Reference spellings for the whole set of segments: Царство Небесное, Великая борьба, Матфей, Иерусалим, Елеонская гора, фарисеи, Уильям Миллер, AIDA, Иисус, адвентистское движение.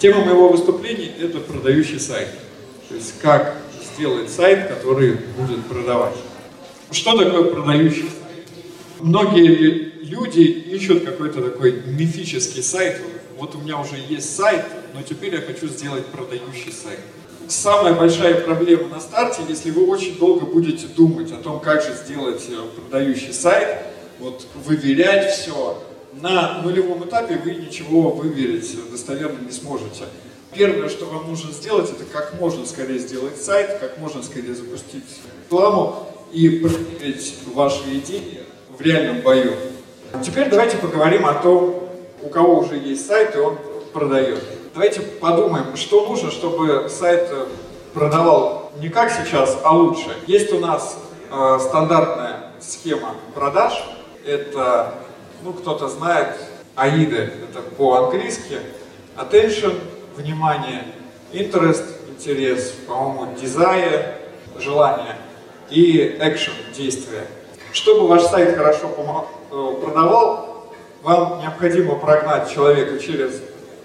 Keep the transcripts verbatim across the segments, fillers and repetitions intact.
Тема моего выступления – это продающий сайт. То есть как сделать сайт, который будет продавать. Что такое продающий сайт? Многие люди ищут какой-то такой мифический сайт. Вот у меня уже есть сайт, но теперь я хочу сделать продающий сайт. Самая большая проблема на старте, если вы очень долго будете думать о том, как же сделать продающий сайт, вот выверять все. На нулевом этапе вы ничего выверить достоверно не сможете. Первое, что вам нужно сделать, это как можно скорее сделать сайт, как можно скорее запустить рекламу и проверить ваши идеи в реальном бою. Теперь давайте поговорим о том, у кого уже есть сайт и он продает. Давайте подумаем, что нужно, чтобы сайт продавал не как сейчас, а лучше. Есть у нас э, стандартная схема продаж. Это... Ну, кто-то знает, AIDA, это по-английски, attention, внимание, interest, интерес, по-моему, desire, желание и action, действие. Чтобы ваш сайт хорошо продавал, вам необходимо прогнать человека через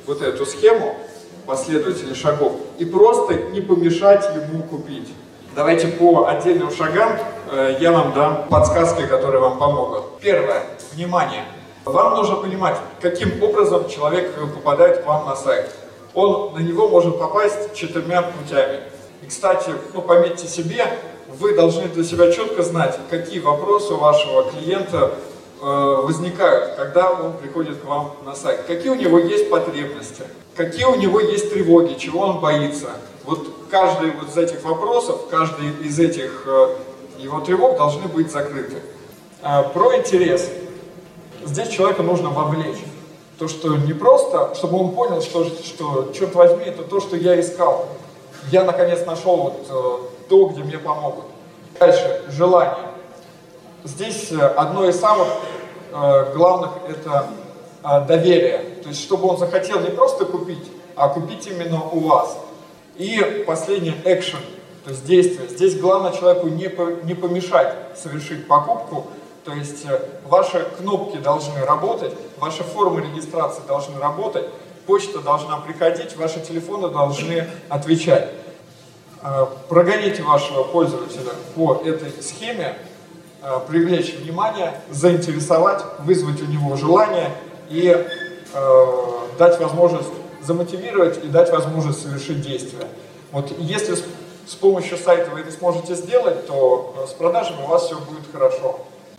вот эту схему, последовательных шагов, и просто не помешать ему купить. Давайте по отдельным шагам я вам дам подсказки, которые вам помогут. Первое. Внимание. Вам нужно понимать, каким образом человек попадает к вам на сайт. Он на него может попасть четырьмя путями. И, кстати, ну, пометьте себе, вы должны для себя четко знать, какие вопросы у вашего клиента э, возникают, когда он приходит к вам на сайт. Какие у него есть потребности, какие у него есть тревоги, чего он боится. Вот каждый вот из этих вопросов, каждый из этих э, его тревог должны быть закрыты. А, про интерес. Здесь человека нужно вовлечь. То, что не просто, чтобы он понял, что, что черт возьми, это то, что я искал. Я, наконец, нашел вот, э, то, где мне помогут. Дальше. Желание. Здесь э, одно из самых э, главных – это э, доверие. То есть, чтобы он захотел не просто купить, а купить именно у вас. И последнее – экшен. То есть действие. Здесь главное человеку не, по, не помешать совершить покупку. То есть ваши кнопки должны работать, ваши формы регистрации должны работать, почта должна приходить, ваши телефоны должны отвечать. Прогоните вашего пользователя по этой схеме, привлечь внимание, заинтересовать, вызвать у него желание и дать возможность замотивировать и дать возможность совершить действие. Вот если с помощью сайта вы это сможете сделать, то с продажами у вас все будет хорошо.